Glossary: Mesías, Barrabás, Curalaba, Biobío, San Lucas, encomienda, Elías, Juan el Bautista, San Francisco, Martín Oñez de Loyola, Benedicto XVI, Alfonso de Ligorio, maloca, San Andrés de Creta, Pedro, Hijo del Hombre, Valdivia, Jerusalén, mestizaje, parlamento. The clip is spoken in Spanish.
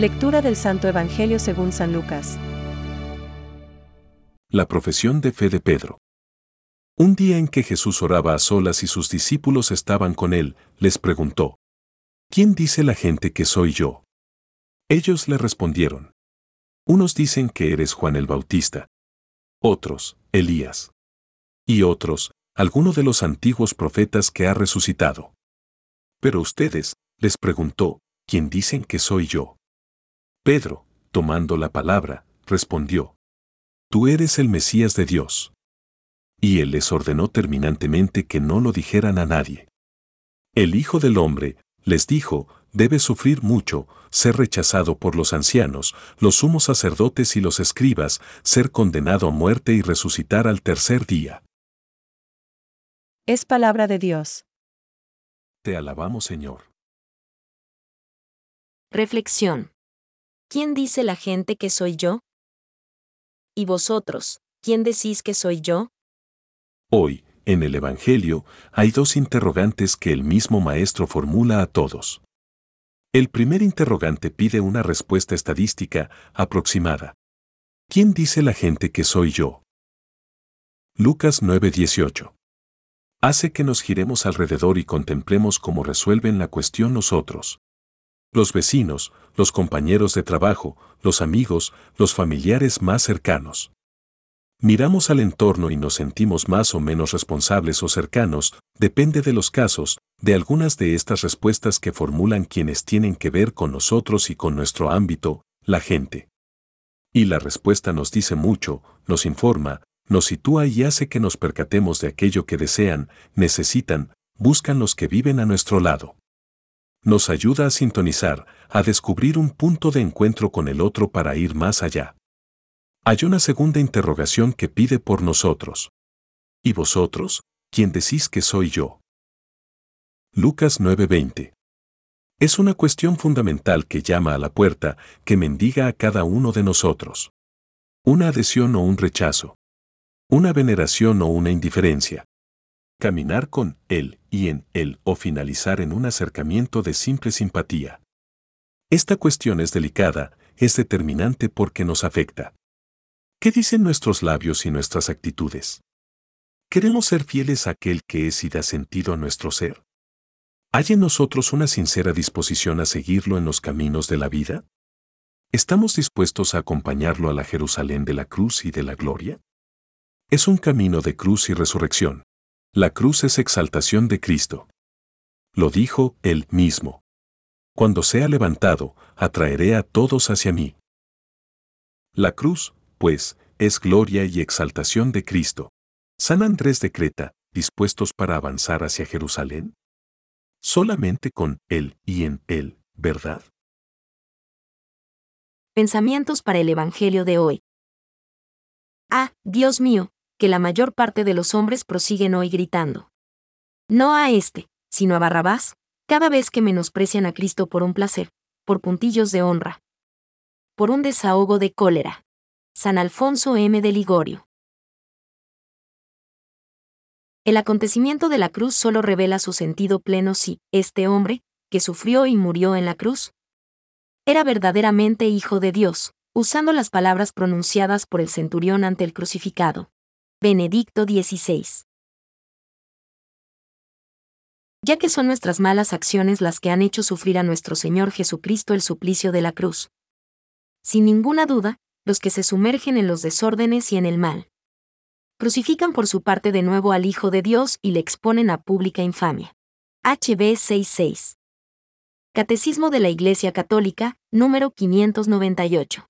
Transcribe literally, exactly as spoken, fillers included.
Lectura del Santo Evangelio según San Lucas. La profesión de fe de Pedro. Un día en que Jesús oraba a solas y sus discípulos estaban con él, les preguntó: ¿Quién dice la gente que soy yo? Ellos le respondieron: unos dicen que eres Juan el Bautista, otros, Elías, y otros, alguno de los antiguos profetas que ha resucitado. Pero ustedes, les preguntó, ¿quién dicen que soy yo? Pedro, tomando la palabra, respondió: tú eres el Mesías de Dios. Y él les ordenó terminantemente que no lo dijeran a nadie. El Hijo del Hombre, les dijo, debe sufrir mucho, ser rechazado por los ancianos, los sumos sacerdotes y los escribas, ser condenado a muerte y resucitar al tercer día. Es palabra de Dios. Te alabamos, Señor. Reflexión. ¿Quién dice la gente que soy yo? ¿Y vosotros, quién decís que soy yo? Hoy, en el Evangelio, hay dos interrogantes que el mismo Maestro formula a todos. El primer interrogante pide una respuesta estadística, aproximada. ¿Quién dice la gente que soy yo? Lucas nueve dieciocho. Hace que nos giremos alrededor y contemplemos cómo resuelven la cuestión los otros. Los vecinos, los compañeros de trabajo, los amigos, los familiares más cercanos. Miramos al entorno y nos sentimos más o menos responsables o cercanos, depende de los casos, de algunas de estas respuestas que formulan quienes tienen que ver con nosotros y con nuestro ámbito, la gente. Y la respuesta nos dice mucho, nos informa, nos sitúa y hace que nos percatemos de aquello que desean, necesitan, buscan los que viven a nuestro lado. Nos ayuda a sintonizar, a descubrir un punto de encuentro con el otro para ir más allá. Hay una segunda interrogación que pide por nosotros. ¿Y vosotros, quién decís que soy yo? Lucas nueve veinte. Es una cuestión fundamental que llama a la puerta, que mendiga a cada uno de nosotros. Una adhesión o un rechazo. Una veneración o una indiferencia. Caminar con él y en él o finalizar en un acercamiento de simple simpatía. Esta cuestión es delicada, es determinante porque nos afecta. ¿Qué dicen nuestros labios y nuestras actitudes? ¿Queremos ser fieles a aquel que es y da sentido a nuestro ser? ¿Hay en nosotros una sincera disposición a seguirlo en los caminos de la vida? ¿Estamos dispuestos a acompañarlo a la Jerusalén de la cruz y de la gloria? Es un camino de cruz y resurrección. La cruz es exaltación de Cristo. Lo dijo él mismo. Cuando sea levantado, atraeré a todos hacia mí. La cruz, pues, es gloria y exaltación de Cristo. San Andrés de Creta, dispuestos para avanzar hacia Jerusalén. Solamente con Él y en Él, ¿verdad? Pensamientos para el Evangelio de hoy. Ah, Dios mío, que la mayor parte de los hombres prosiguen hoy gritando: no a este, sino a Barrabás, cada vez que menosprecian a Cristo por un placer, por puntillos de honra, por un desahogo de cólera. San Alfonso eme de Ligorio. El acontecimiento de la cruz solo revela su sentido pleno si este hombre, que sufrió y murió en la cruz, era verdaderamente Hijo de Dios, usando las palabras pronunciadas por el centurión ante el crucificado. Benedicto dieciséis. Ya que son nuestras malas acciones las que han hecho sufrir a nuestro Señor Jesucristo el suplicio de la cruz. Sin ninguna duda, los que se sumergen en los desórdenes y en el mal crucifican por su parte de nuevo al Hijo de Dios y le exponen a pública infamia. H B seis seis. Catecismo de la Iglesia Católica, número quinientos noventa y ocho.